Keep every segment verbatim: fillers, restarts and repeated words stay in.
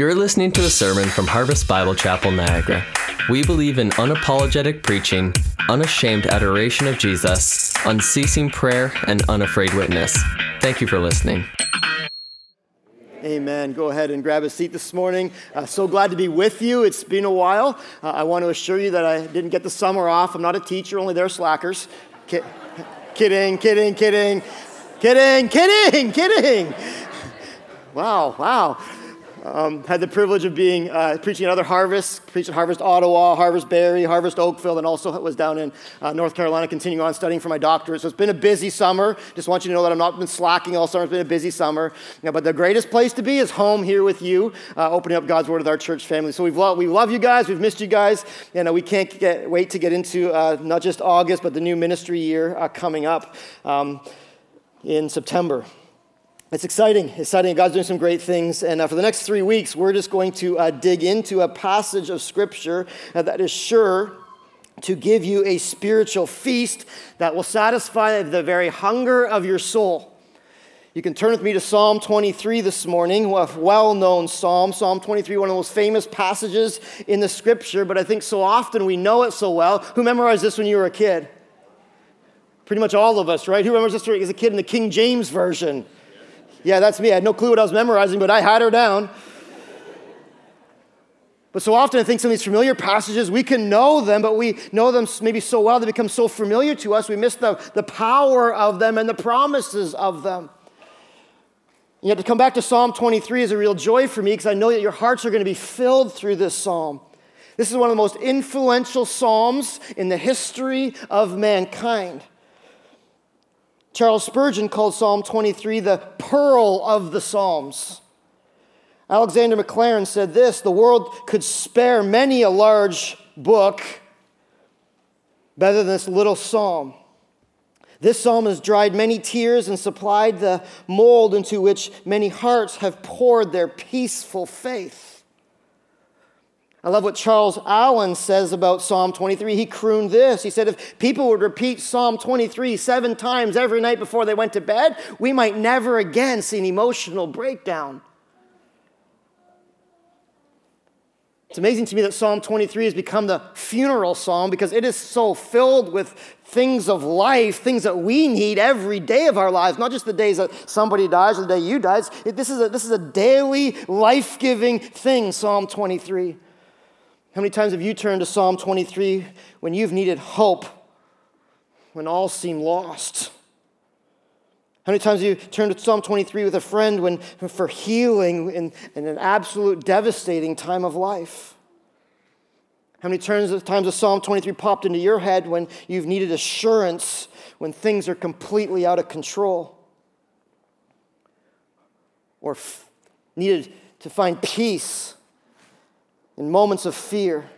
You're listening to a sermon from Harvest Bible Chapel, Niagara. We believe in unapologetic preaching, unashamed adoration of Jesus, unceasing prayer, and unafraid witness. Thank you for listening. Amen. Go ahead and grab a seat this morning. Uh, so glad to be with you. It's been a while. Uh, I want to assure you that I didn't get the summer off. I'm not a teacher, only they're slackers. Kid- kidding, kidding, kidding, kidding, kidding, kidding. Wow, wow. Um, had the privilege of being uh, preaching at other harvests, preached at Harvest Ottawa, Harvest Berry, Harvest Oakville, and also was down in uh, North Carolina continuing on studying for my doctorate. So it's been a busy summer. Just want you to know that I've not been slacking all summer. It's been a busy summer. Yeah, but the greatest place to be is home here with you, uh, opening up God's Word with our church family. So we've lo- we love you guys. We've missed you guys. And uh, we can't get, wait to get into uh, not just August, but the new ministry year uh, coming up um, in September. It's exciting, exciting. God's doing some great things. And uh, for the next three weeks, we're just going to uh, dig into a passage of Scripture uh, that is sure to give you a spiritual feast that will satisfy the very hunger of your soul. You can turn with me to Psalm twenty-three this morning, a well-known psalm. Psalm twenty-three, one of the most famous passages in the Scripture, but I think so often we know it so well. Who memorized this when you were a kid? Pretty much all of us, right? Who remembers this as a kid in the King James Version? Yeah, that's me. I had no clue what I was memorizing, but I had her down. But so often I think some of these familiar passages, we can know them, but we know them maybe so well, they become so familiar to us, we miss the, the power of them and the promises of them. And yet to come back to Psalm twenty-three is a real joy for me because I know that your hearts are going to be filled through this psalm. This is one of the most influential psalms in the history of mankind. Charles Spurgeon called Psalm twenty-three the pearl of the Psalms. Alexander McLaren said this, "The world could spare many a large book better than this little psalm. This psalm has dried many tears and supplied the mold into which many hearts have poured their peaceful faith." I love what Charles Allen says about Psalm twenty-three. He crooned this. He said, if people would repeat Psalm twenty-three seven times every night before they went to bed, we might never again see an emotional breakdown. It's amazing to me that Psalm twenty-three has become the funeral psalm because it is so filled with things of life, things that we need every day of our lives, not just the days that somebody dies or the day you dies. It, this is a, this is a daily, life-giving thing, Psalm twenty-three. How many times have you turned to Psalm twenty-three when you've needed hope, when all seemed lost? How many times have you turned to Psalm twenty-three with a friend when for healing in, in an absolute devastating time of life? How many times has Psalm twenty-three popped into your head when you've needed assurance, when things are completely out of control? Or f- needed to find peace in moments of fear,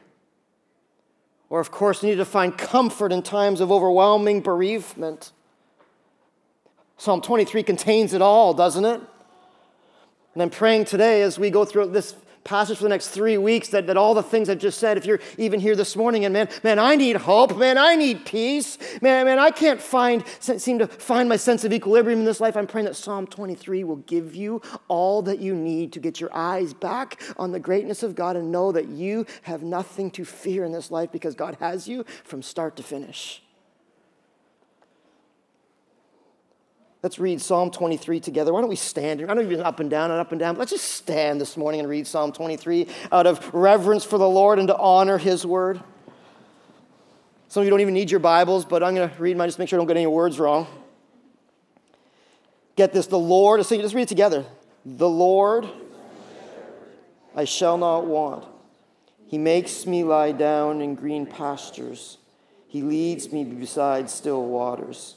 or of course, needed to find comfort in times of overwhelming bereavement. Psalm twenty-three contains it all, doesn't it? And I'm praying today as we go through this passage for the next three weeks that, that all the things I've just said, if you're even here this morning and man, man, I need hope, man, I need peace, man, man, I can't find, seem to find my sense of equilibrium in this life, I'm praying that Psalm twenty-three will give you all that you need to get your eyes back on the greatness of God and know that you have nothing to fear in this life because God has you from start to finish. Let's read Psalm twenty-three together. Why don't we stand? I don't even up and down and up and down. But let's just stand this morning and read Psalm twenty-three out of reverence for the Lord and to honor His Word. Some of you don't even need your Bibles, but I'm going to read mine just to make sure I don't get any words wrong. Get this, the Lord, let's read it together. The Lord, I shall not want. He makes me lie down in green pastures. He leads me beside still waters.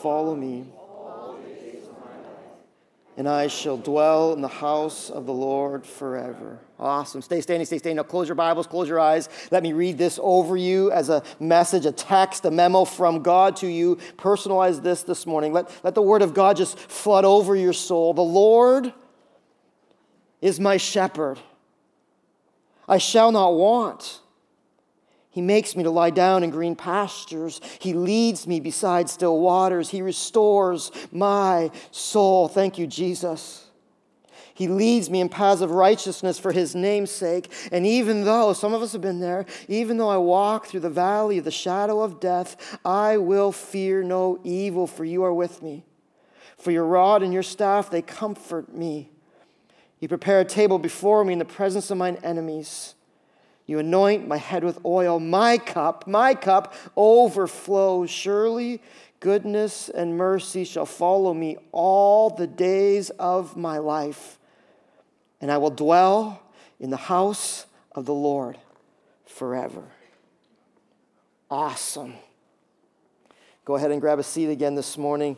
follow me and I shall dwell in the house of the Lord forever. Awesome. Stay standing, stay standing. Now close your Bibles, close your eyes. Let me read this over you as a message, a text, a memo from God to you. Personalize this this morning. Let, let the word of God just flood over your soul. The Lord is my shepherd. I shall not want. He makes me to lie down in green pastures. He leads me beside still waters. He restores my soul. Thank you, Jesus. He leads me in paths of righteousness for his name's sake. And even though, some of us have been there, even though I walk through the valley of the shadow of death, I will fear no evil, for you are with me. For your rod and your staff, they comfort me. You prepare a table before me in the presence of mine enemies. You anoint my head with oil. My cup, my cup overflows. Surely goodness and mercy shall follow me all the days of my life. And I will dwell in the house of the Lord forever. Awesome. Go ahead and grab a seat again this morning.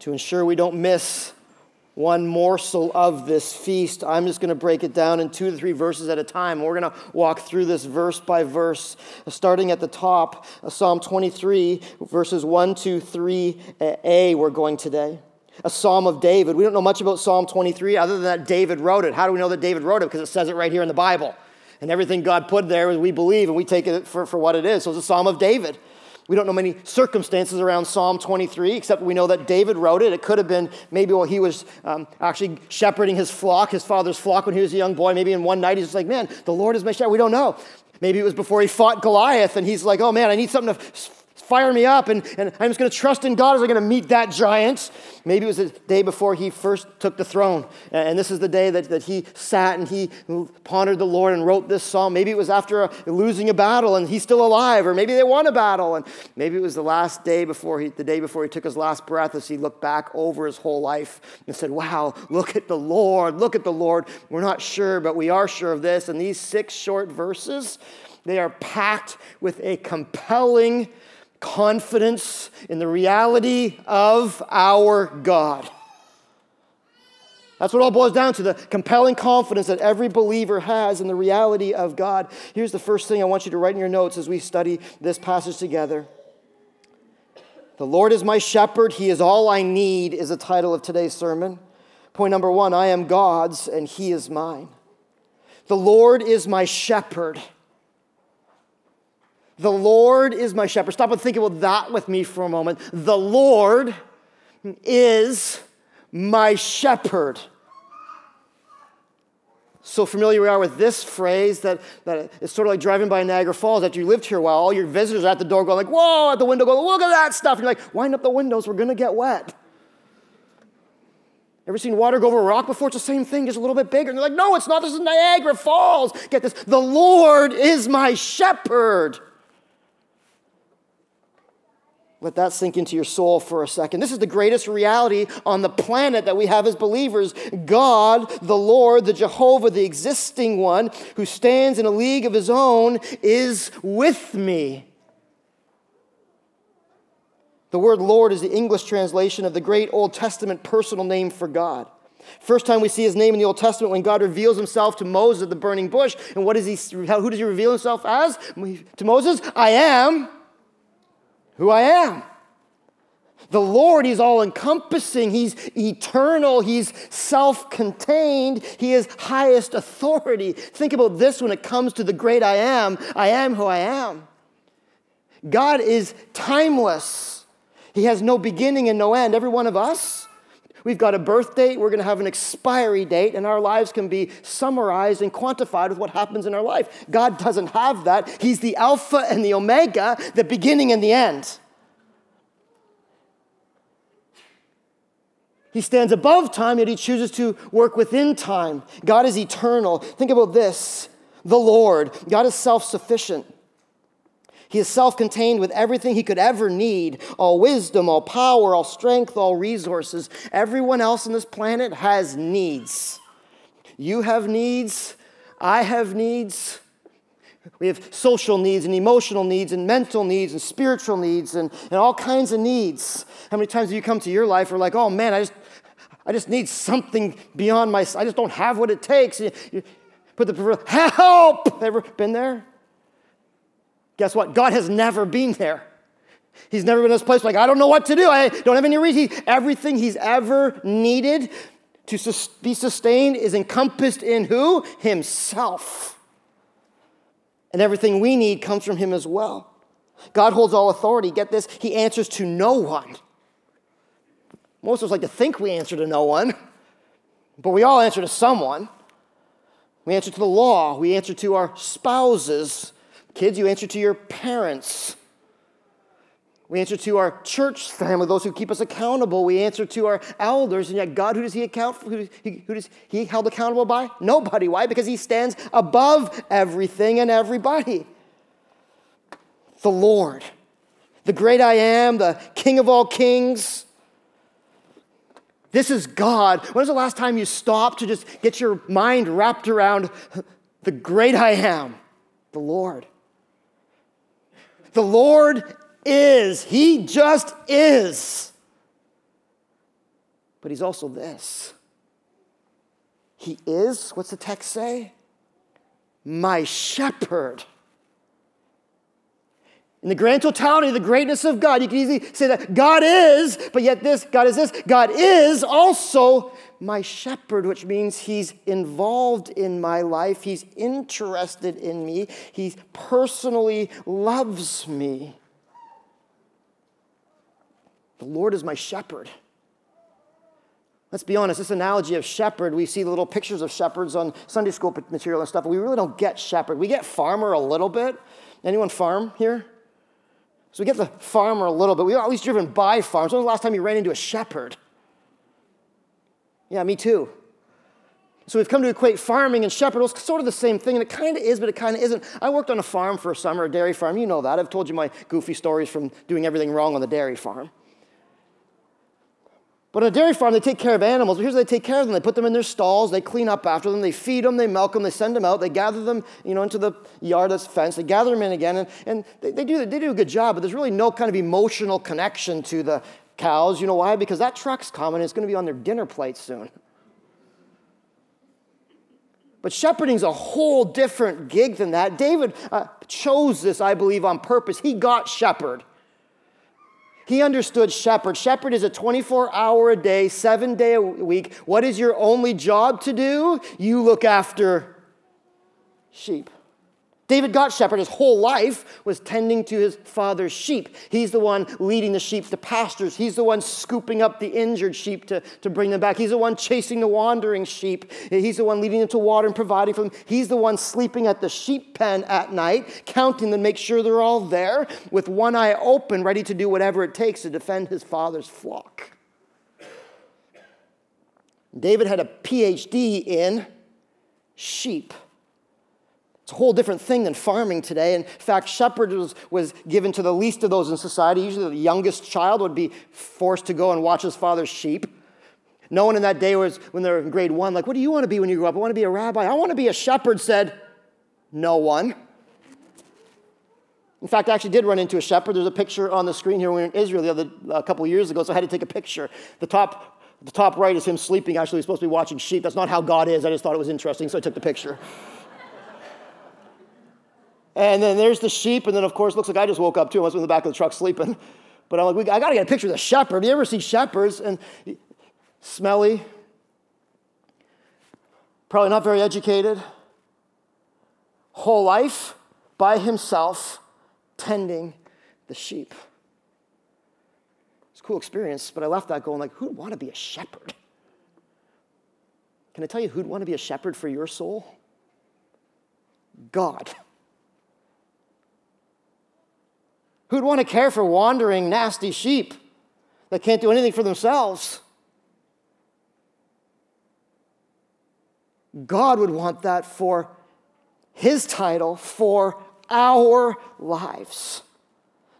To ensure we don't miss one morsel of this feast, I'm just going to break it down in two to three verses at a time. We're going to walk through this verse by verse, starting at the top, Psalm twenty-three, verses one, two, three a we're going today. A Psalm of David. We don't know much about Psalm twenty-three other than that David wrote it. How do we know that David wrote it? Because it says it right here in the Bible. And everything God put there, we believe and we take it for, for what it is. So it's a Psalm of David. We don't know many circumstances around Psalm twenty-three, except we know that David wrote it. It could have been maybe while he was um, actually shepherding his flock, his father's flock, when he was a young boy. Maybe in one night he's just like, man, the Lord is my shepherd. We don't know. Maybe it was before he fought Goliath, and he's like, oh, man, I need something to fire me up, and, and I'm just going to trust in God as I'm going to meet that giant. Maybe it was the day before he first took the throne, and this is the day that, that he sat and he pondered the Lord and wrote this psalm. Maybe it was after a, losing a battle, and he's still alive, or maybe they won a battle, and maybe it was the last day before he, the day before he took his last breath, as he looked back over his whole life and said, wow, look at the Lord, look at the Lord. We're not sure, but we are sure of this. And these six short verses, they are packed with a compelling confidence in the reality of our God. That's what it all boils down to, the compelling confidence that every believer has in the reality of God. Here's the first thing I want you to write in your notes as we study this passage together. The Lord is my shepherd, he is all I need is the title of today's sermon. Point number one, I am God's and he is mine. The Lord is my shepherd. The Lord is my shepherd. Stop and think about that with me for a moment. The Lord is my shepherd. So familiar we are with this phrase that, that it's sort of like driving by Niagara Falls after you lived here a while. All your visitors are at the door going like, whoa, at the window going, look at that stuff. And you're like, wind up the windows, we're going to get wet. Ever seen water go over a rock before? It's the same thing, just a little bit bigger. And they're like, no, it's not. This is Niagara Falls. Get this. The Lord is my shepherd. Let that sink into your soul for a second. This is the greatest reality on the planet that we have as believers. God, the Lord, the Jehovah, the existing one, who stands in a league of his own, is with me. The word Lord is the English translation of the great Old Testament personal name for God. First time we see his name in the Old Testament when God reveals himself to Moses at the burning bush. And what is he? Who does he reveal himself as to Moses? I am who I am. The Lord, he's all-encompassing, he's eternal, he's self-contained, he is highest authority. Think about this when it comes to the great I am. I am who I am. God is timeless. He has no beginning and no end. Every one of us, we've got a birth date, we're going to have an expiry date, and our lives can be summarized and quantified with what happens in our life. God doesn't have that. He's the Alpha and the Omega, the beginning and the end. He stands above time, yet he chooses to work within time. God is eternal. Think about this. The Lord, God is self-sufficient. He is self-contained with everything he could ever need, all wisdom, all power, all strength, all resources. Everyone else on this planet has needs. You have needs. I have needs. We have social needs and emotional needs and mental needs and spiritual needs and, and all kinds of needs. How many times do you come to your life and are like, oh man, I just I just need something beyond my, I just don't have what it takes. You, you put the, help! Ever been there? Guess what? God has never been there. He's never been in this place like, I don't know what to do. I don't have any reason. He, everything he's ever needed to sus- be sustained is encompassed in who? Himself. And everything we need comes from him as well. God holds all authority. Get this? He answers to no one. Most of us like to think we answer to no one, but we all answer to someone. We answer to the law. We answer to our spouses. Kids, you answer to your parents. We answer to our church family, those who keep us accountable. We answer to our elders, and yet God, who does he account for? Who does he, who does he held accountable by? Nobody. Why? Because he stands above everything and everybody. The Lord, the great I am, the King of all kings. This is God. When was the last time you stopped to just get your mind wrapped around the great I am, the Lord? The Lord is. He just is. But he's also this. He is, what's the text say? My shepherd. In the grand totality of the greatness of God, you can easily say that God is, but yet this, God is this. God is also my shepherd, which means he's involved in my life. He's interested in me. He personally loves me. The Lord is my shepherd. Let's be honest, this analogy of shepherd, we see the little pictures of shepherds on Sunday school material and stuff, but we really don't get shepherd. We get farmer a little bit. Anyone farm here? So we get the farmer a little bit. We're always driven by farms. When was the last time you ran into a shepherd? Yeah, me too. So we've come to equate farming and shepherd. It's sort of the same thing, and it kind of is, but it kind of isn't. I worked on a farm for a summer, a dairy farm. You know that. I've told you my goofy stories from doing everything wrong on the dairy farm. But on a dairy farm, they take care of animals. But here's how they take care of them. They put them in their stalls. They clean up after them. They feed them. They milk them. They send them out. They gather them, you know, into the yard that's fenced. They gather them in again. And, and they, they, do, they do a good job, but there's really no kind of emotional connection to the cows. You know why? Because that truck's coming. It's going to be on their dinner plate soon. But shepherding's a whole different gig than that. David uh, chose this, I believe, on purpose. He got shepherd. He understood shepherd. Shepherd is a twenty-four hour a day, seven day a week. What is your only job to do? You look after sheep. David got shepherd. His whole life was tending to his father's sheep. He's the one leading the sheep to pastures. He's the one scooping up the injured sheep to, to bring them back. He's the one chasing the wandering sheep. He's the one leading them to water and providing for them. He's the one sleeping at the sheep pen at night, counting them, make sure they're all there, with one eye open, ready to do whatever it takes to defend his father's flock. David had a P H D in sheep. It's a whole different thing than farming today. In fact, shepherd was, was given to the least of those in society. Usually the youngest child would be forced to go and watch his father's sheep. No one in that day was, when they were in grade one, like, what do you want to be when you grow up? I want to be a rabbi. I want to be a shepherd, said no one. In fact, I actually did run into a shepherd. There's a picture on the screen here. We were in Israel the other, a couple of years ago, so I had to take a picture. The top, the top right is him sleeping. Actually, he's supposed to be watching sheep. That's not how God is. I just thought it was interesting, so I took the picture. And then there's the sheep, and then, of course, it looks like I just woke up, too. I must have been in the back of the truck sleeping. But I'm like, I got to get a picture of the shepherd. You ever see shepherds? And smelly, probably not very educated, whole life by himself tending the sheep. It's a cool experience, but I left that going like, who'd want to be a shepherd? Can I tell you who'd want to be a shepherd for your soul? God. Who'd want to care for wandering, nasty sheep that can't do anything for themselves? God would want that for his title, for our lives.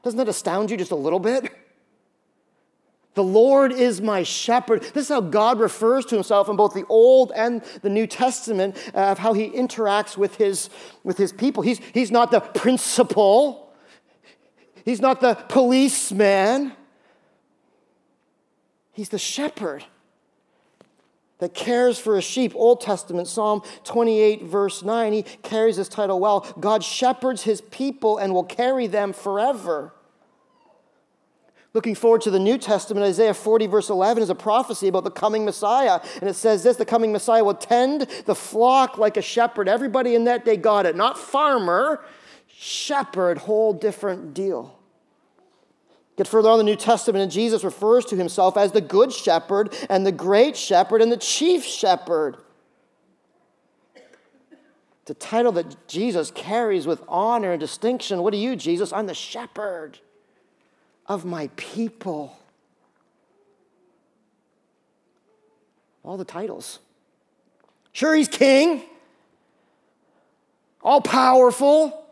Doesn't that astound you just a little bit? The Lord is my shepherd. This is how God refers to himself in both the Old and the New Testament, uh, of how he interacts with his, with his people. He's, he's not the principal. He's not the policeman. He's the shepherd that cares for his sheep. Old Testament, Psalm twenty-eight, verse nine, he carries this title well. God shepherds his people and will carry them forever. Looking forward to the New Testament, Isaiah forty, verse eleven is a prophecy about the coming Messiah. And it says this, the coming Messiah will tend the flock like a shepherd. Everybody in that day got it. Not farmer, shepherd, whole different deal. Get further on in the New Testament, and Jesus refers to himself as the good shepherd and the great shepherd and the chief shepherd. It's a title that Jesus carries with honor and distinction. What are you, Jesus? I'm the shepherd of my people. All the titles. Sure, he's king, all-powerful.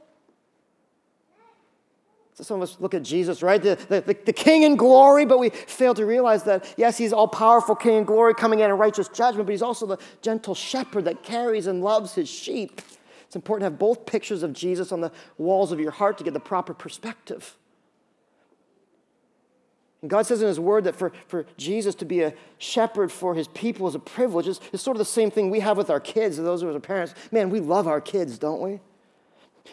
So some of us look at Jesus, right? The, the, the king in glory, but we fail to realize that, yes, he's all-powerful king in glory, coming in in righteous judgment, but he's also the gentle shepherd that carries and loves his sheep. It's important to have both pictures of Jesus on the walls of your heart to get the proper perspective. And God says in his word that for, for Jesus to be a shepherd for his people is a privilege. It's, it's sort of the same thing we have with our kids, those who are parents. Man, we love our kids, don't we?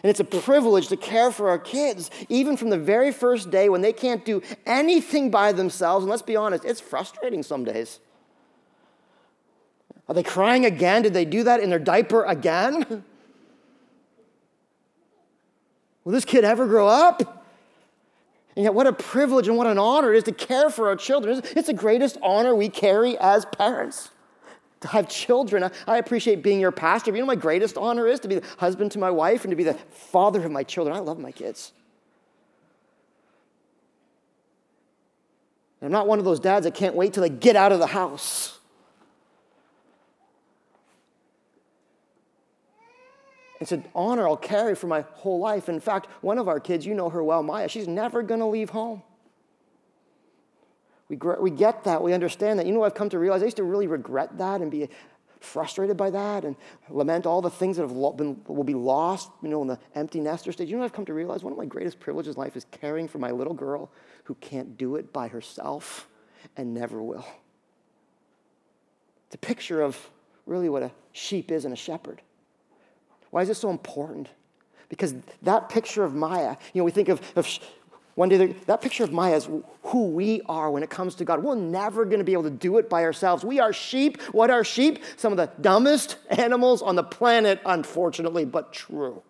And it's a privilege to care for our kids, even from the very first day when they can't do anything by themselves. And let's be honest, it's frustrating some days. Are they crying again? Did they do that in their diaper again? Will this kid ever grow up? And yet what a privilege and what an honor it is to care for our children. It's the greatest honor we carry as parents. To have children. I appreciate being your pastor, but you know my greatest honor is to be the husband to my wife and to be the father of my children. I love my kids. And I'm not one of those dads that can't wait till they get out of the house. It's an honor I'll carry for my whole life. In fact, one of our kids, you know her well, Maya, she's never going to leave home. We, we get that. We understand that. You know, I've come to realize I used to really regret that and be frustrated by that and lament all the things that have lo- been will be lost, you know, in the empty nester stage. You know, I've come to realize one of my greatest privileges in life is caring for my little girl who can't do it by herself and never will. It's a picture of really what a sheep is and a shepherd. Why is this so important? Because that picture of Maya, you know, we think of... of sh- One day, that picture of Maya is who we are when it comes to God. We're never going to be able to do it by ourselves. We are sheep. What are sheep? Some of the dumbest animals on the planet, unfortunately, but true.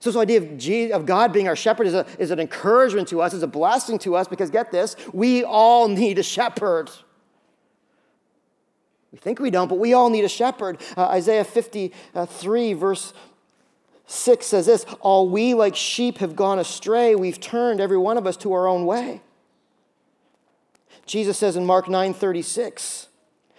So this idea of, Jesus, of God being our shepherd is, a, is an encouragement to us, is a blessing to us, because get this, we all need a shepherd. We think we don't, but we all need a shepherd. Uh, Isaiah fifty-three, verse six says this, all we like sheep have gone astray. We've turned every one of us to our own way. Jesus says in Mark nine thirty-six,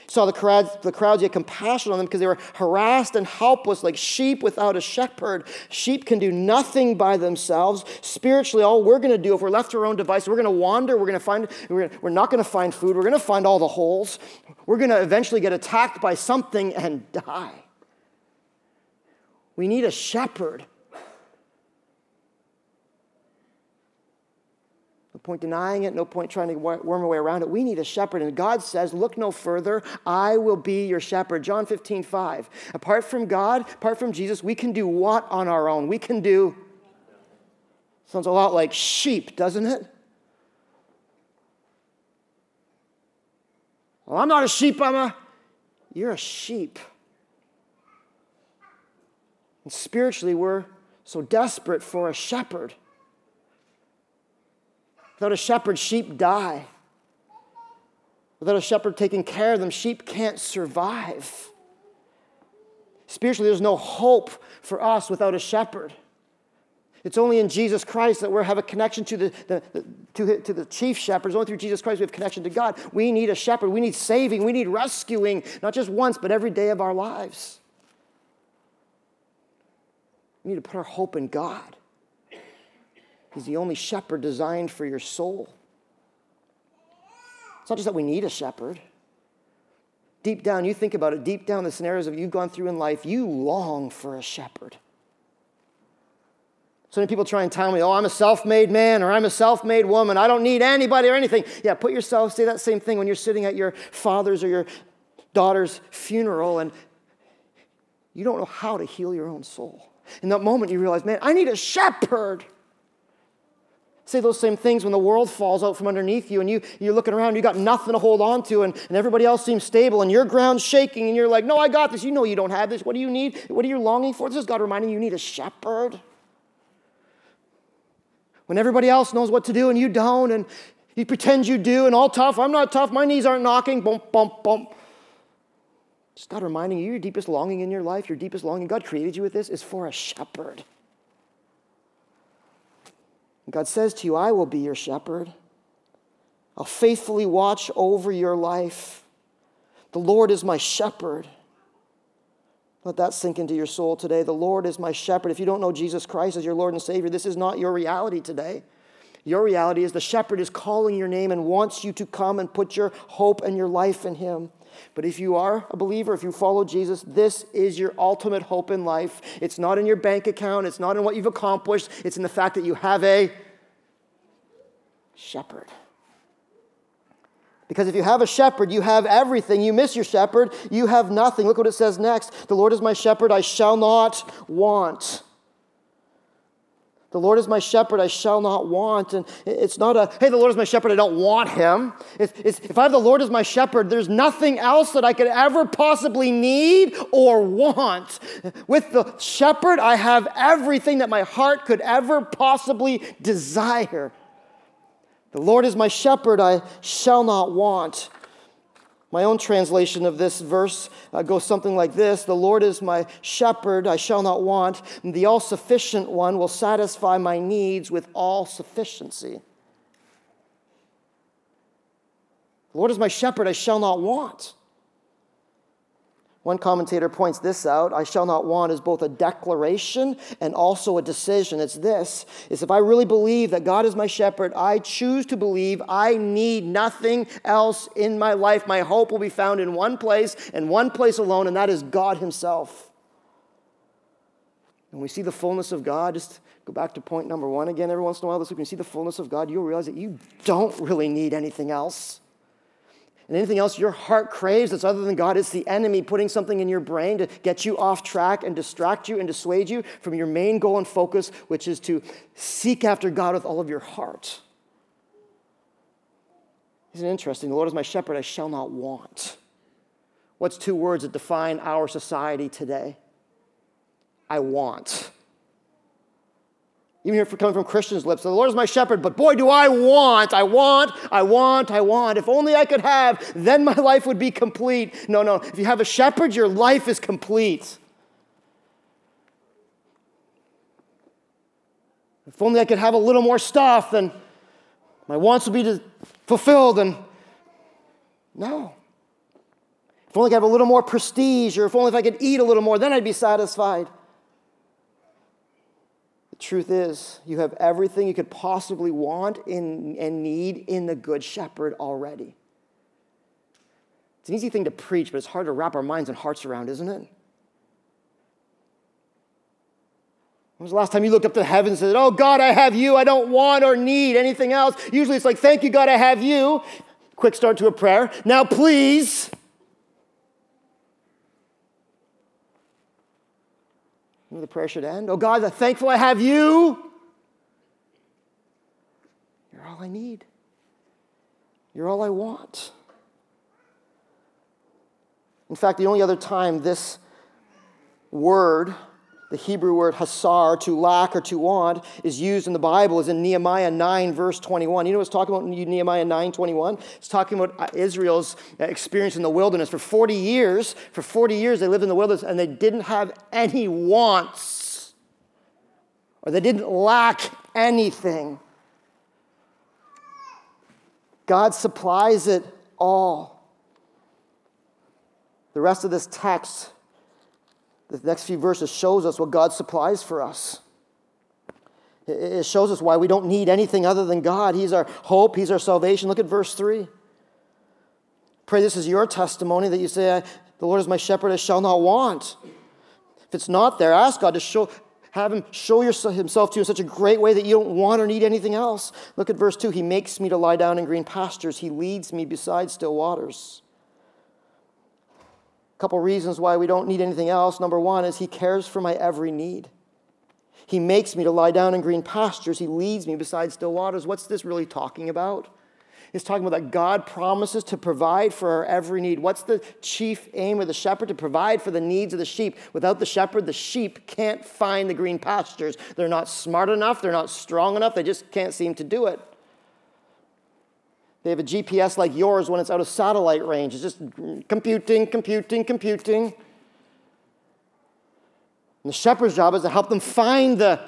saw the crowds, the crowds, he had compassion on them because they were harassed and helpless like sheep without a shepherd. Sheep can do nothing by themselves. Spiritually, all we're going to do if we're left to our own devices, we're going to wander, we're going to find, we're, we're not going to find food, we're going to find all the holes. We're going to eventually get attacked by something and die. We need a shepherd. No point denying it. No point trying to worm our way around it. We need a shepherd. And God says, look no further. I will be your shepherd. John fifteen five. Apart from God, apart from Jesus, we can do what on our own? We can do... Sounds a lot like sheep, doesn't it? Well, I'm not a sheep. I'm a... You're a sheep. And spiritually, we're so desperate for a shepherd. Without a shepherd, sheep die. Without a shepherd taking care of them, sheep can't survive. Spiritually, there's no hope for us without a shepherd. It's only in Jesus Christ that we have a connection to the, the, the, to, to the chief shepherd. It's only through Jesus Christ we have connection to God. We need a shepherd. We need saving. We need rescuing, not just once, but every day of our lives. We need to put our hope in God. He's the only shepherd designed for your soul. not just that we need a shepherd. Deep down, you think about it, deep down the scenarios that you've gone through in life, you long for a shepherd. So many people try and tell me, oh, I'm a self-made man or I'm a self-made woman. I don't need anybody or anything. Yeah, put yourself, say that same thing when you're sitting at your father's or your daughter's funeral and you don't know how to heal your own soul. In that moment, you realize, man, I need a shepherd. Say those same things when the world falls out from underneath you and you, you're looking around, you got nothing to hold on to and, and everybody else seems stable and your ground's shaking and you're like, no, I got this. You know you don't have this. What do you need? What are you longing for? This is God reminding you, you need a shepherd. When everybody else knows what to do and you don't, and you pretend you do, and all tough, I'm not tough, my knees aren't knocking, bump, bump, bump. Just God reminding you, your deepest longing in your life, your deepest longing, God created you with this, is for a shepherd. And God says to you, I will be your shepherd. I'll faithfully watch over your life. The Lord is my shepherd. Let that sink into your soul today. The Lord is my shepherd. If you don't know Jesus Christ as your Lord and Savior, this is not your reality today. Your reality is the shepherd is calling your name and wants you to come and put your hope and your life in him. But if you are a believer, if you follow Jesus, this is your ultimate hope in life. It's not in your bank account. It's not in what you've accomplished. It's in the fact that you have a shepherd. Because if you have a shepherd, you have everything. You miss your shepherd, you have nothing. Look what it says next. The Lord is my shepherd, I shall not want. The Lord is my shepherd, I shall not want. And it's not a, hey, the Lord is my shepherd, I don't want him. It's, it's, if I have the Lord as my shepherd, there's nothing else that I could ever possibly need or want. With the shepherd, I have everything that my heart could ever possibly desire. The Lord is my shepherd, I shall not want. My own translation of this verse uh, goes something like this. The Lord is my shepherd, I shall not want. And the all-sufficient one will satisfy my needs with all sufficiency. The Lord is my shepherd, I shall not want. One commentator points this out, I shall not want is both a declaration and also a decision. It's this, is if I really believe that God is my shepherd, I choose to believe I need nothing else in my life. My hope will be found in one place and one place alone, and that is God himself. When we see the fullness of God, just go back to point number one again every once in a while this week, when you see the fullness of God, you'll realize that you don't really need anything else. And anything else your heart craves that's other than God, it's the enemy putting something in your brain to get you off track and distract you and dissuade you from your main goal and focus, which is to seek after God with all of your heart. Isn't it interesting? The Lord is my shepherd, I shall not want. What's two words that define our society today? I want. Even here coming from Christians' lips, the Lord is my shepherd, but boy, do I want, I want, I want, I want. If only I could have, then my life would be complete. No, no, if you have a shepherd, your life is complete. If only I could have a little more stuff, then my wants would be fulfilled. And no. If only I could have a little more prestige, or if only if I could eat a little more, then I'd be satisfied. Truth is, you have everything you could possibly want in, and need in the Good Shepherd already. It's an easy thing to preach, but it's hard to wrap our minds and hearts around, isn't it? When was the last time you looked up to the heavens and said, oh God, I have you. I don't want or need anything else. Usually it's like, thank you, God, I have you. Quick start to a prayer. Now please. You know the prayer should end. Oh God, I'm thankful I have you. You're all I need. You're all I want. In fact, the only other time this word, the Hebrew word hasar, to lack or to want, is used in the Bible is in Nehemiah nine, verse twenty-one. You know what's talking about in Nehemiah nine, twenty-one? It's talking about Israel's experience in the wilderness. For forty years, for forty years they lived in the wilderness and they didn't have any wants. Or they didn't lack anything. God supplies it all. The rest of this text, the next few verses, shows us what God supplies for us. It shows us why we don't need anything other than God. He's our hope. He's our salvation. Look at verse three. pray this is your testimony, that you say, the Lord is my shepherd, I shall not want. If it's not there, ask God to show, have him show himself to you in such a great way that you don't want or need anything else. Look at verse two. He makes me to lie down in green pastures. He leads me beside still waters. A couple reasons why we don't need anything else. Number one is he cares for my every need. He makes me to lie down in green pastures. He leads me beside still waters. What's this really talking about? It's talking about that God promises to provide for our every need. What's the chief aim of the shepherd? To provide for the needs of the sheep. Without the shepherd, the sheep can't find the green pastures. They're not smart enough. They're not strong enough. They just can't seem to do it. They have a G P S like yours when it's out of satellite range. It's just computing, computing, computing. And the shepherd's job is to help them find the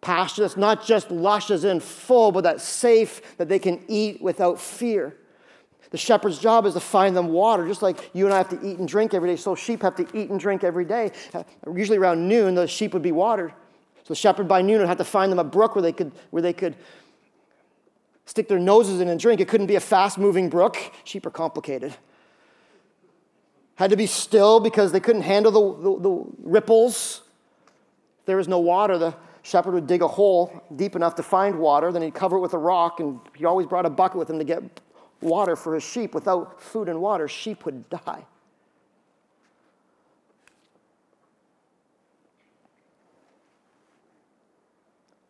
pasture that's not just lush as in full, but that's safe, that they can eat without fear. The shepherd's job is to find them water, just like you and I have to eat and drink every day. So sheep have to eat and drink every day. Usually around noon, the sheep would be watered. So the shepherd by noon would have to find them a brook where they could, where they could stick their noses in and drink. It couldn't be a fast-moving brook. Sheep are complicated. Had to be still because they couldn't handle the, the, the ripples. If there was no water, the shepherd would dig a hole deep enough to find water, then he'd cover it with a rock, and he always brought a bucket with him to get water for his sheep. Without food and water, sheep would die.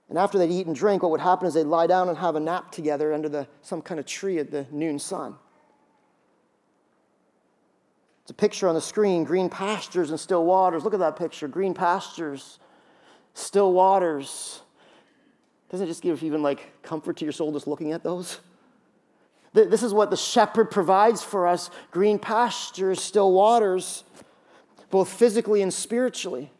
And after they'd eat and drink, what would happen is they'd lie down and have a nap together under the, some kind of tree at the noon sun. It's a picture on the screen, green pastures and still waters. Look at that picture, green pastures. Still waters. Doesn't it just give even like comfort to your soul just looking at those? This is what the shepherd provides for us, green pastures, still waters, both physically and spiritually.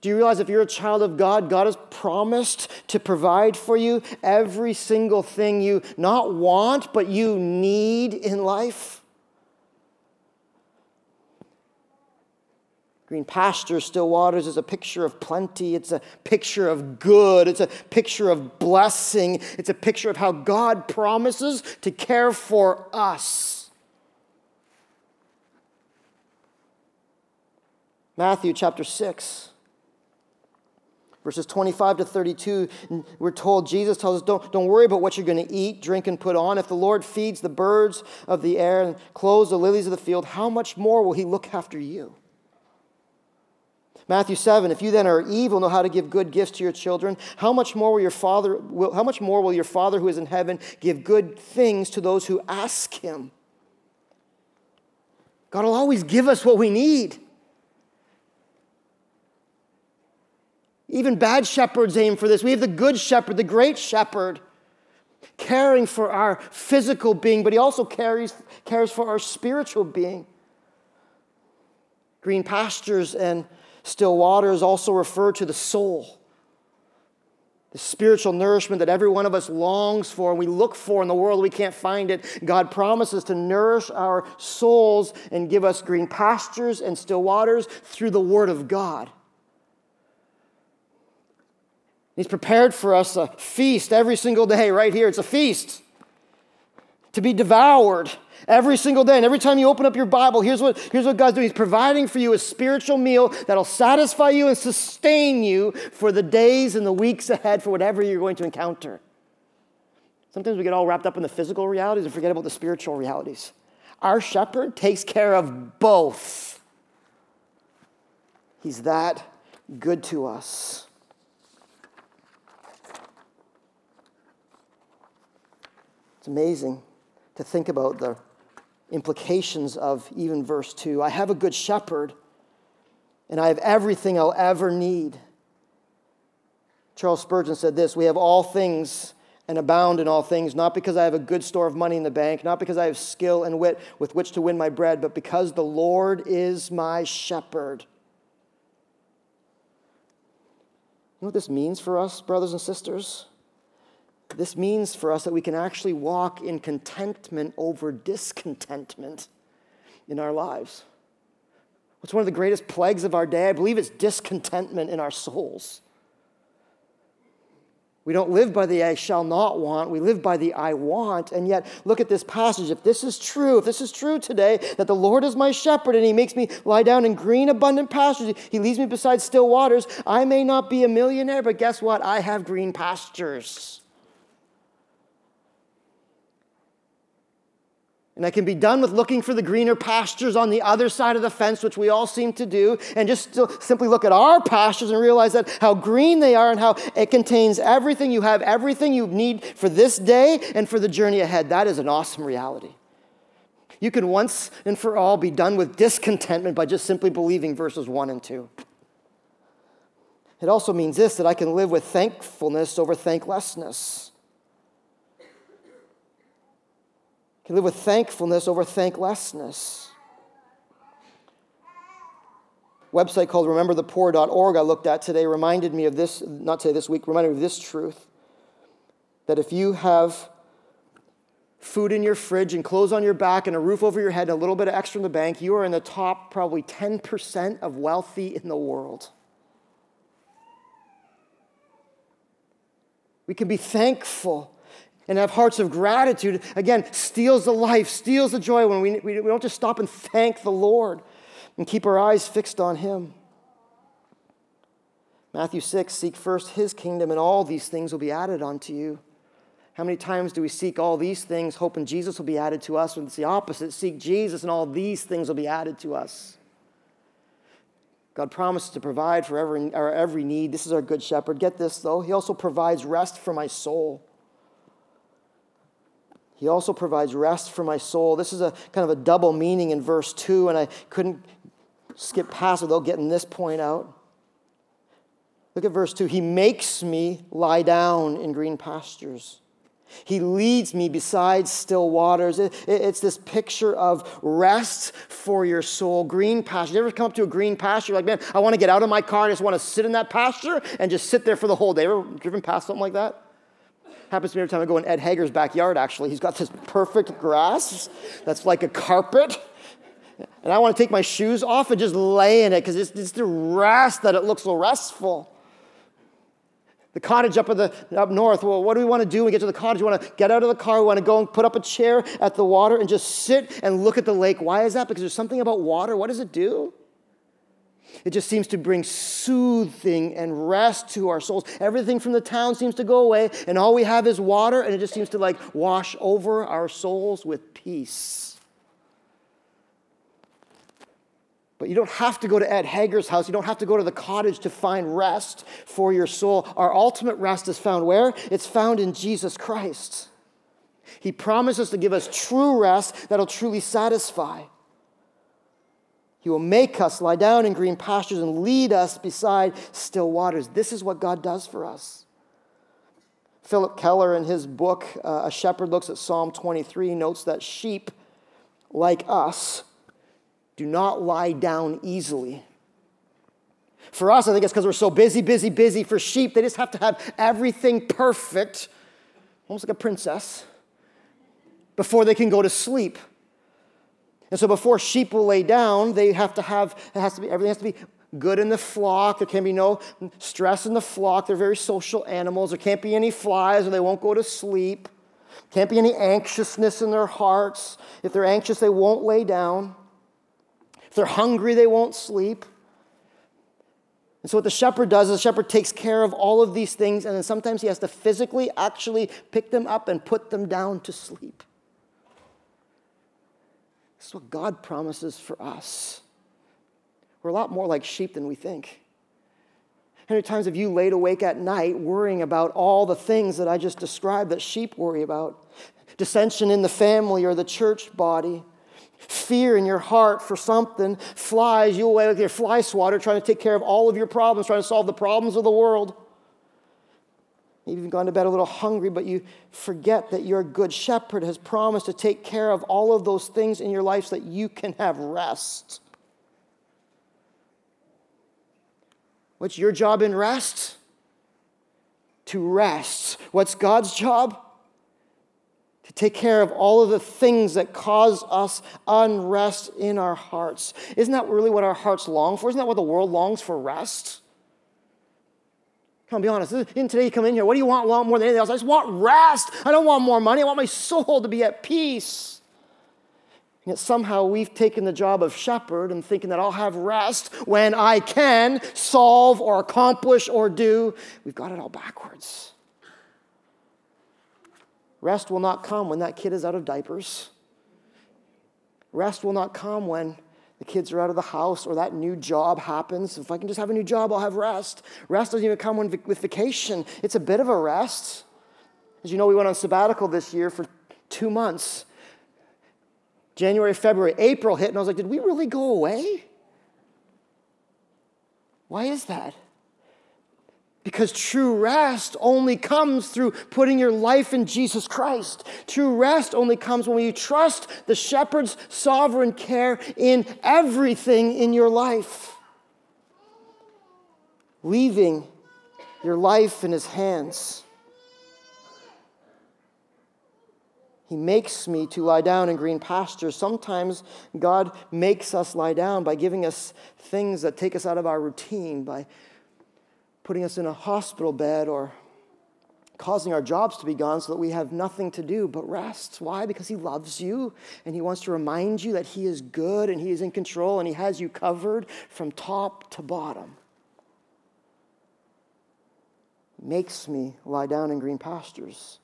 Do you realize if you're a child of God, God has promised to provide for you every single thing you not want, but you need in life? Green pastures, still waters is a picture of plenty. It's a picture of good. It's a picture of blessing. It's a picture of how God promises to care for us. Matthew chapter six, verses twenty-five to thirty-two, we're told, Jesus tells us, don't, don't worry about what you're going to eat, drink, and put on. If the Lord feeds the birds of the air and clothes the lilies of the field, how much more will he look after you? Matthew seven, if you then are evil, know how to give good gifts to your children, how much more will your Father, will, how much more will your Father who is in heaven give good things to those who ask him? God will always give us what we need. Even bad shepherds aim for this. We have the good shepherd, the great shepherd, caring for our physical being, but he also cares, cares for our spiritual being. Green pastures and still waters also refer to the soul, the spiritual nourishment that every one of us longs for and we look for in the world. We can't find it. God promises to nourish our souls and give us green pastures and still waters through the Word of God. He's prepared for us a feast every single day right here. It's a feast to be devoured. Every single day, and every time you open up your Bible, here's what, here's what God's doing. He's providing for you a spiritual meal that'll satisfy you and sustain you for the days and the weeks ahead for whatever you're going to encounter. Sometimes we get all wrapped up in the physical realities and forget about the spiritual realities. Our shepherd takes care of both. He's that good to us. It's amazing to think about the implications of even verse two. I have a good shepherd, and I have everything I'll ever need. Charles Spurgeon said this, we have all things and abound in all things, not because I have a good store of money in the bank, not because I have skill and wit with which to win my bread, but because the Lord is my shepherd. You know what this means for us, brothers and sisters? This means for us that we can actually walk in contentment over discontentment in our lives. What's one of the greatest plagues of our day? I believe it's discontentment in our souls. We don't live by the I shall not want. We live by the I want. And yet, look at this passage. If this is true, if this is true today, that the Lord is my shepherd and he makes me lie down in green, abundant pastures, he leads me beside still waters, I may not be a millionaire, but guess what? I have green pastures. And I can be done with looking for the greener pastures on the other side of the fence, which we all seem to do, and just still simply look at our pastures and realize that how green they are and how it contains everything. You have everything you need for this day and for the journey ahead. That is an awesome reality. You can once and for all be done with discontentment by just simply believing verses one and two. It also means this, that I can live with thankfulness over thanklessness. Can live with thankfulness over thanklessness. A website called remember the poor dot org I looked at today reminded me of this, not today, this week, reminded me of this truth, that if you have food in your fridge and clothes on your back and a roof over your head and a little bit of extra in the bank, you are in the top probably ten percent of wealthy in the world. We can be thankful and have hearts of gratitude, again, steals the life, steals the joy when we, we don't just stop and thank the Lord and keep our eyes fixed on him. Matthew six, seek first his kingdom and all these things will be added unto you. How many times do we seek all these things, hoping Jesus will be added to us, when it's the opposite, seek Jesus and all these things will be added to us. God promises to provide for every, our every need. This is our good shepherd. Get this, though. He also provides rest for my soul. He also provides rest for my soul. This is a kind of a double meaning in verse two, and I couldn't skip past without getting this point out. Look at verse two. He makes me lie down in green pastures. He leads me beside still waters. It, it, it's this picture of rest for your soul. Green pasture. You ever come up to a green pasture? You're like, man, I want to get out of my car. I just want to sit in that pasture and just sit there for the whole day. Ever driven past something like that? Happens to me every time I go in Ed Hager's backyard, actually. He's got this perfect grass that's like a carpet. And I want to take my shoes off and just lay in it because it's, it's the rest that it looks so restful. The cottage up, the, up north, well, what do we want to do when we get to the cottage? We want to get out of the car. We want to go and put up a chair at the water and just sit and look at the lake. Why is that? Because there's something about water. What does it do? It just seems to bring soothing and rest to our souls. Everything from the town seems to go away, and all we have is water, and it just seems to like wash over our souls with peace. But you don't have to go to Ed Hager's house. You don't have to go to the cottage to find rest for your soul. Our ultimate rest is found where? It's found in Jesus Christ. He promises to give us true rest that'll truly satisfy. He will make us lie down in green pastures and lead us beside still waters. This is what God does for us. Philip Keller, in his book, uh, A Shepherd Looks at Psalm twenty-three, notes that sheep, like us, do not lie down easily. For us, I think it's because we're so busy, busy, busy. For sheep, they just have to have everything perfect, almost like a princess, before they can go to sleep. And so before sheep will lay down, they have to have, it has to be, everything has to be good in the flock. There can be no stress in the flock. They're very social animals. There can't be any flies or they won't go to sleep. Can't be any anxiousness in their hearts. If they're anxious, they won't lay down. If they're hungry, they won't sleep. And so what the shepherd does is the shepherd takes care of all of these things, and then sometimes he has to physically actually pick them up and put them down to sleep. This is what God promises for us. We're a lot more like sheep than we think. How many times have you laid awake at night worrying about all the things that I just described that sheep worry about? Dissension in the family or the church body. Fear in your heart for something. Flies, you away with your fly swatter trying to take care of all of your problems, trying to solve the problems of the world. You've even gone to bed a little hungry, but you forget that your good shepherd has promised to take care of all of those things in your life so that you can have rest. What's your job in rest? To rest. What's God's job? To take care of all of the things that cause us unrest in our hearts. Isn't that really what our hearts long for? Isn't that what the world longs for? Rest? I'll be honest. Didn't today you come in here, what do you want, want more than anything else? I just want rest. I don't want more money. I want my soul to be at peace. And yet somehow we've taken the job of shepherd and thinking that I'll have rest when I can solve or accomplish or do. We've got it all backwards. Rest will not come when that kid is out of diapers. Rest will not come when the kids are out of the house or that new job happens. If I can just have a new job, I'll have rest. Rest doesn't even come when, with vacation. It's a bit of a rest. As you know, we went on sabbatical this year for two months. January, February, April hit, and I was like, did we really go away? Why is that? Because true rest only comes through putting your life in Jesus Christ. True rest only comes when you trust the shepherd's sovereign care in everything in your life. Leaving your life in his hands. He makes me to lie down in green pastures. Sometimes God makes us lie down by giving us things that take us out of our routine, by putting us in a hospital bed or causing our jobs to be gone so that we have nothing to do but rest. Why? Because he loves you and he wants to remind you that he is good and he is in control and he has you covered from top to bottom. Makes me lie down in green pastures.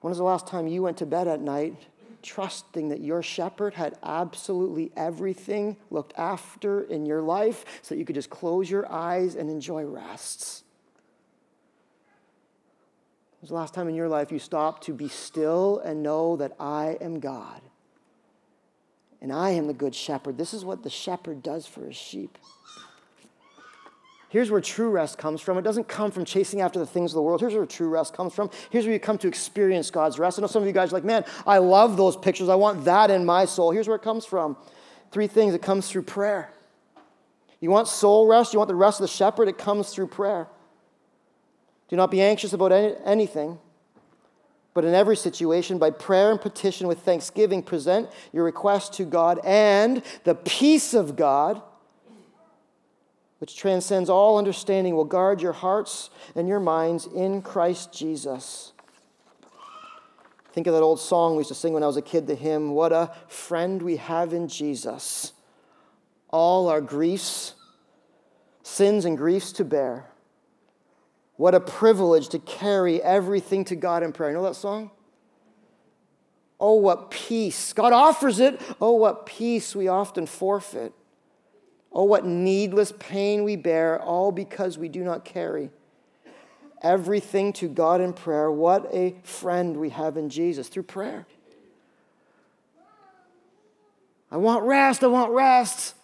When was the last time you went to bed at night trusting that your shepherd had absolutely everything looked after in your life so that you could just close your eyes and enjoy rests? When was the last time in your life you stopped to be still and know that I am God and I am the good shepherd? This is what the shepherd does for his sheep. Here's where true rest comes from. It doesn't come from chasing after the things of the world. Here's where true rest comes from. Here's where you come to experience God's rest. I know some of you guys are like, man, I love those pictures. I want that in my soul. Here's where it comes from. Three things. It comes through prayer. You want soul rest? You want the rest of the shepherd? It comes through prayer. Do not be anxious about any, anything, but in every situation, by prayer and petition with thanksgiving, present your request to God, and the peace of God, which transcends all understanding, will guard your hearts and your minds in Christ Jesus. Think of that old song we used to sing when I was a kid, the hymn, "What a Friend We Have in Jesus. All our griefs, sins and griefs to bear. What a privilege to carry everything to God in prayer." You know that song? Oh, what peace. God offers it. Oh, what peace we often forfeit. Oh, what needless pain we bear, all because we do not carry everything to God in prayer. What a friend we have in Jesus through prayer. I want rest, I want rest.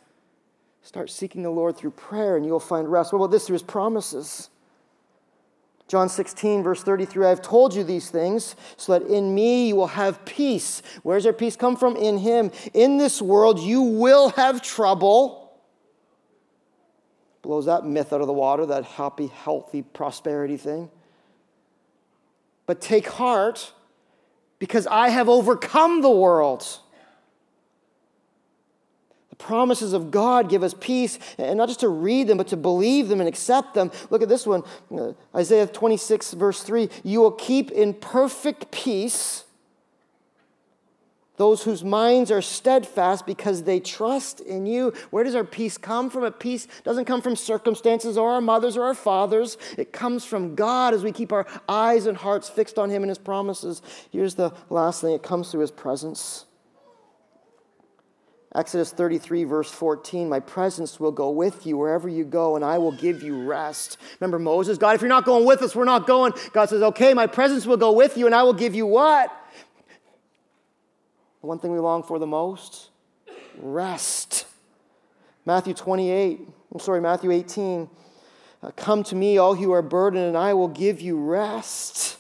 Start seeking the Lord through prayer and you'll find rest. What about this? Through his promises. John sixteen, verse thirty-three, I have told you these things so that in me you will have peace. Where does our peace come from? In him. In this world you will have trouble. Blows that myth out of the water, that happy, healthy prosperity thing. But take heart, because I have overcome the world. The promises of God give us peace, and not just to read them, but to believe them and accept them. Look at this one, Isaiah twenty-six, verse three. You will keep in perfect peace those whose minds are steadfast because they trust in you. Where does our peace come from? A peace doesn't come from circumstances or our mothers or our fathers. It comes from God as we keep our eyes and hearts fixed on him and his promises. Here's the last thing. It comes through his presence. Exodus thirty-three, verse fourteen, my presence will go with you wherever you go, and I will give you rest. Remember Moses? God, if you're not going with us, we're not going. God says, okay, my presence will go with you, and I will give you what? The one thing we long for the most, rest. Matthew twenty-eight, I'm sorry, Matthew eighteen. Come to me, all who are burdened, and I will give you rest.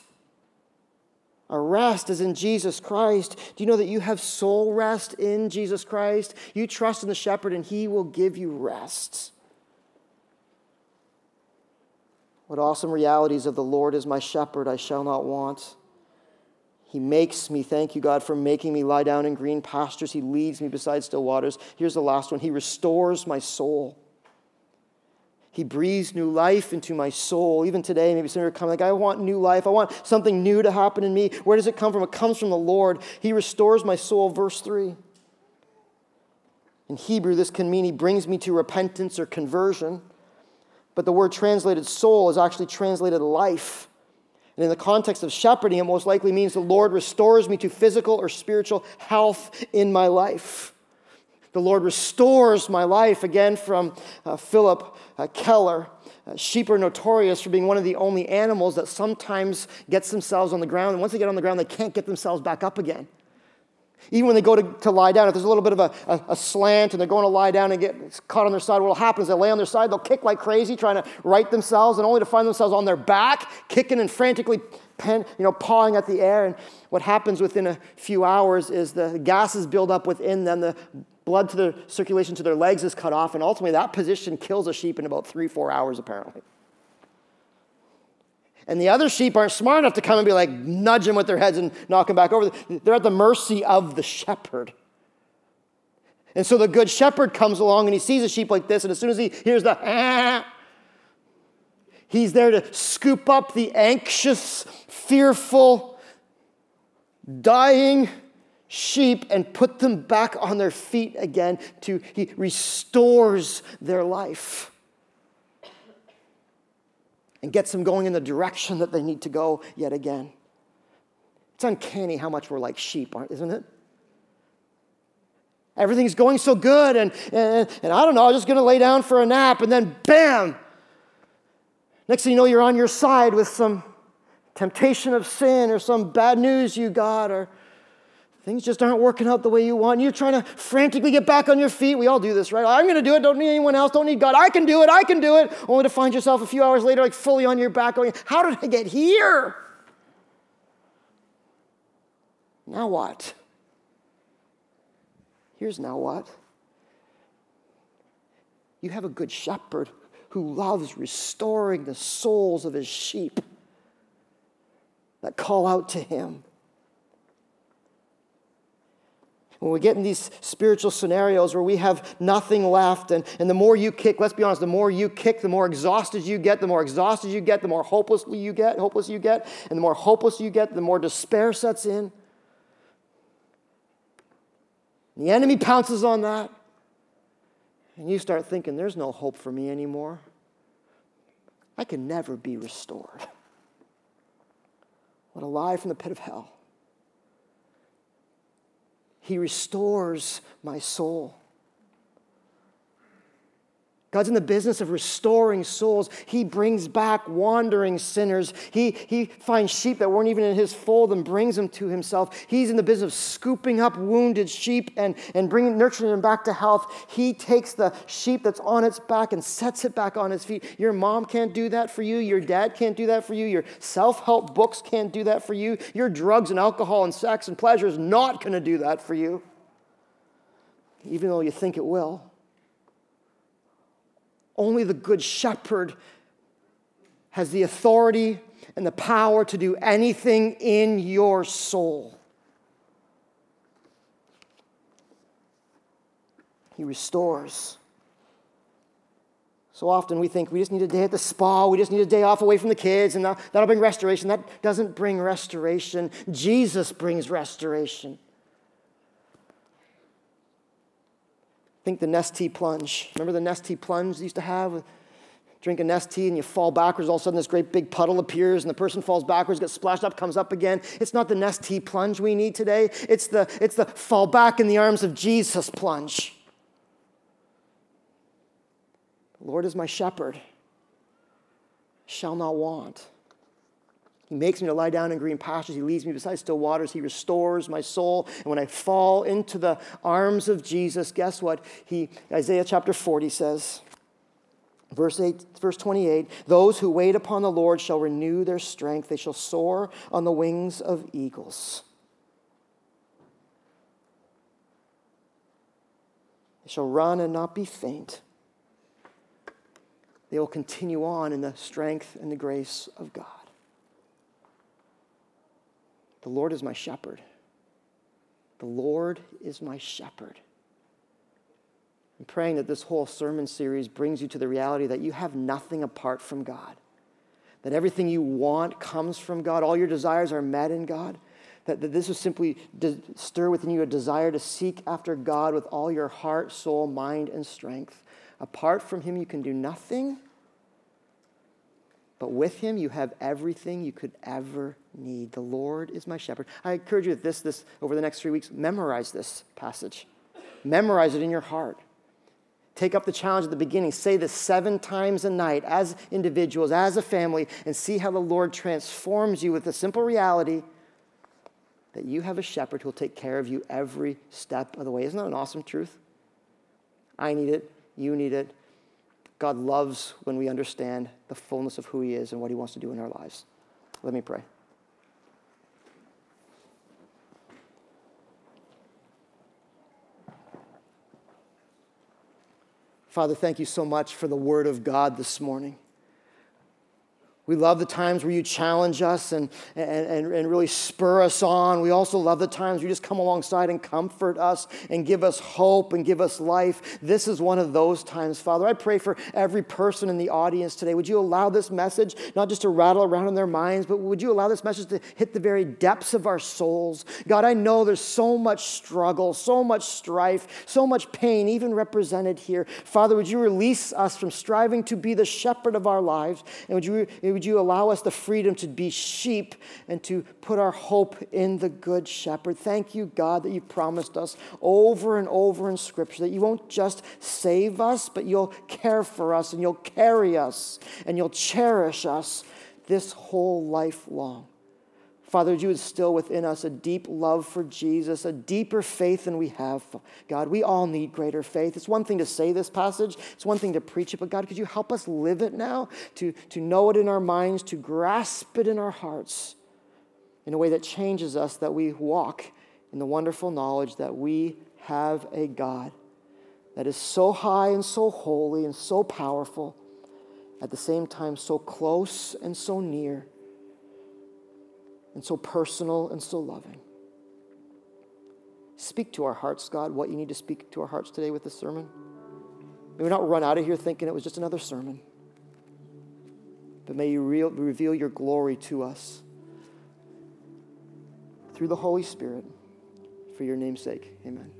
Our rest is in Jesus Christ. Do you know that you have soul rest in Jesus Christ? You trust in the shepherd, and he will give you rest. What awesome realities of the Lord is my shepherd, I shall not want. He makes me, thank you, God, for making me lie down in green pastures. He leads me beside still waters. Here's the last one. He restores my soul. He breathes new life into my soul. Even today, maybe some of you are coming like, I want new life. I want something new to happen in me. Where does it come from? It comes from the Lord. He restores my soul, verse three. In Hebrew, this can mean he brings me to repentance or conversion. But the word translated soul is actually translated life. And in the context of shepherding, it most likely means the Lord restores me to physical or spiritual health in my life. The Lord restores my life, again from uh, Philip uh, Keller. Uh, sheep are notorious for being one of the only animals that sometimes gets themselves on the ground. And once they get on the ground, they can't get themselves back up again. Even when they go to, to lie down, if there's a little bit of a, a, a slant and they're going to lie down and get caught on their side, what will happen is they lay on their side, they'll kick like crazy, trying to right themselves, and only to find themselves on their back, kicking and frantically pen, you know, pawing at the air. And what happens within a few hours is the gases build up within them, the blood to the circulation to their legs is cut off, and ultimately that position kills a sheep in about three, four hours apparently. And the other sheep aren't smart enough to come and be like, nudge them with their heads and knock them back over. They're at the mercy of the shepherd. And so the good shepherd comes along and he sees a sheep like this, and as soon as he hears the ah, he's there to scoop up the anxious, fearful, dying sheep and put them back on their feet again. To he restores their life and gets them going in the direction that they need to go yet again. It's uncanny how much we're like sheep, aren't, isn't it? Everything's going so good, and, and, and I don't know, I'm just going to lay down for a nap, and then bam! Next thing you know, you're on your side with some temptation of sin or some bad news you got, or things just aren't working out the way you want. You're trying to frantically get back on your feet. We all do this, right? I'm going to do it. Don't need anyone else. Don't need God. I can do it. I can do it. Only to find yourself a few hours later, like fully on your back, going, how did I get here? Now what? Here's now what. You have a good shepherd who loves restoring the souls of his sheep that call out to him. When we get in these spiritual scenarios where we have nothing left, and, and the more you kick, let's be honest, the more you kick, the more exhausted you get, the more exhausted you get, the more hopeless you get, hopeless you get, and the more hopeless you get, the more despair sets in. And the enemy pounces on that, and you start thinking, there's no hope for me anymore. I can never be restored. What a lie from the pit of hell. He restores my soul. God's in the business of restoring souls. He brings back wandering sinners. He, he finds sheep that weren't even in his fold and brings them to himself. He's in the business of scooping up wounded sheep and, and bringing, nurturing them back to health. He takes the sheep that's on its back and sets it back on its feet. Your mom can't do that for you. Your dad can't do that for you. Your self-help books can't do that for you. Your drugs and alcohol and sex and pleasure is not going to do that for you, even though you think it will. Only the good shepherd has the authority and the power to do anything in your soul. He restores. So often we think we just need a day at the spa, we just need a day off away from the kids, and that'll bring restoration. That doesn't bring restoration. Jesus brings restoration. Think the Nestea plunge. Remember the Nestea plunge they used to have? Drink a Nestea and you fall backwards. All of a sudden this great big puddle appears and the person falls backwards, gets splashed up, comes up again. It's not the Nestea plunge we need today. It's the, it's the fall back in the arms of Jesus plunge. The Lord is my shepherd. I shall not want. He makes me to lie down in green pastures. He leads me beside still waters. He restores my soul. And when I fall into the arms of Jesus, guess what? He, Isaiah chapter forty says, verse eight, verse twenty-eight, those who wait upon the Lord shall renew their strength. They shall soar on the wings of eagles. They shall run and not be faint. They will continue on in the strength and the grace of God. The Lord is my shepherd. The Lord is my shepherd. I'm praying that this whole sermon series brings you to the reality that you have nothing apart from God, that everything you want comes from God, all your desires are met in God, that, that this will simply de- stir within you a desire to seek after God with all your heart, soul, mind, and strength. Apart from him, you can do nothing, but with him, you have everything you could ever need. The Lord is my shepherd. I encourage you with this, this over the next three weeks, memorize this passage. Memorize it in your heart. Take up the challenge at the beginning. Say this seven times a night as individuals, as a family, and see how the Lord transforms you with the simple reality that you have a shepherd who will take care of you every step of the way. Isn't that an awesome truth? I need it. You need it. God loves when we understand the fullness of who he is and what he wants to do in our lives. Let me pray. Father, thank you so much for the word of God this morning. We love the times where you challenge us and, and, and, and really spur us on. We also love the times where you just come alongside and comfort us and give us hope and give us life. This is one of those times, Father. I pray for every person in the audience today. Would you allow this message not just to rattle around in their minds, but would you allow this message to hit the very depths of our souls? God, I know there's so much struggle, so much strife, so much pain, even represented here. Father, would you release us from striving to be the shepherd of our lives? And would you... Would you allow us the freedom to be sheep and to put our hope in the good shepherd? Thank you, God, that you promised us over and over in Scripture that you won't just save us, but you'll care for us and you'll carry us and you'll cherish us this whole life long. Father, you instill within us a deep love for Jesus, a deeper faith than we have. God, we all need greater faith. It's one thing to say this passage. It's one thing to preach it. But God, could you help us live it now, to, to know it in our minds, to grasp it in our hearts in a way that changes us, that we walk in the wonderful knowledge that we have a God that is so high and so holy and so powerful, at the same time so close and so near, and so personal and so loving. Speak to our hearts, God, what you need to speak to our hearts today with this sermon. May we not run out of here thinking it was just another sermon, but may you re- reveal your glory to us through the Holy Spirit, for your name's sake. Amen.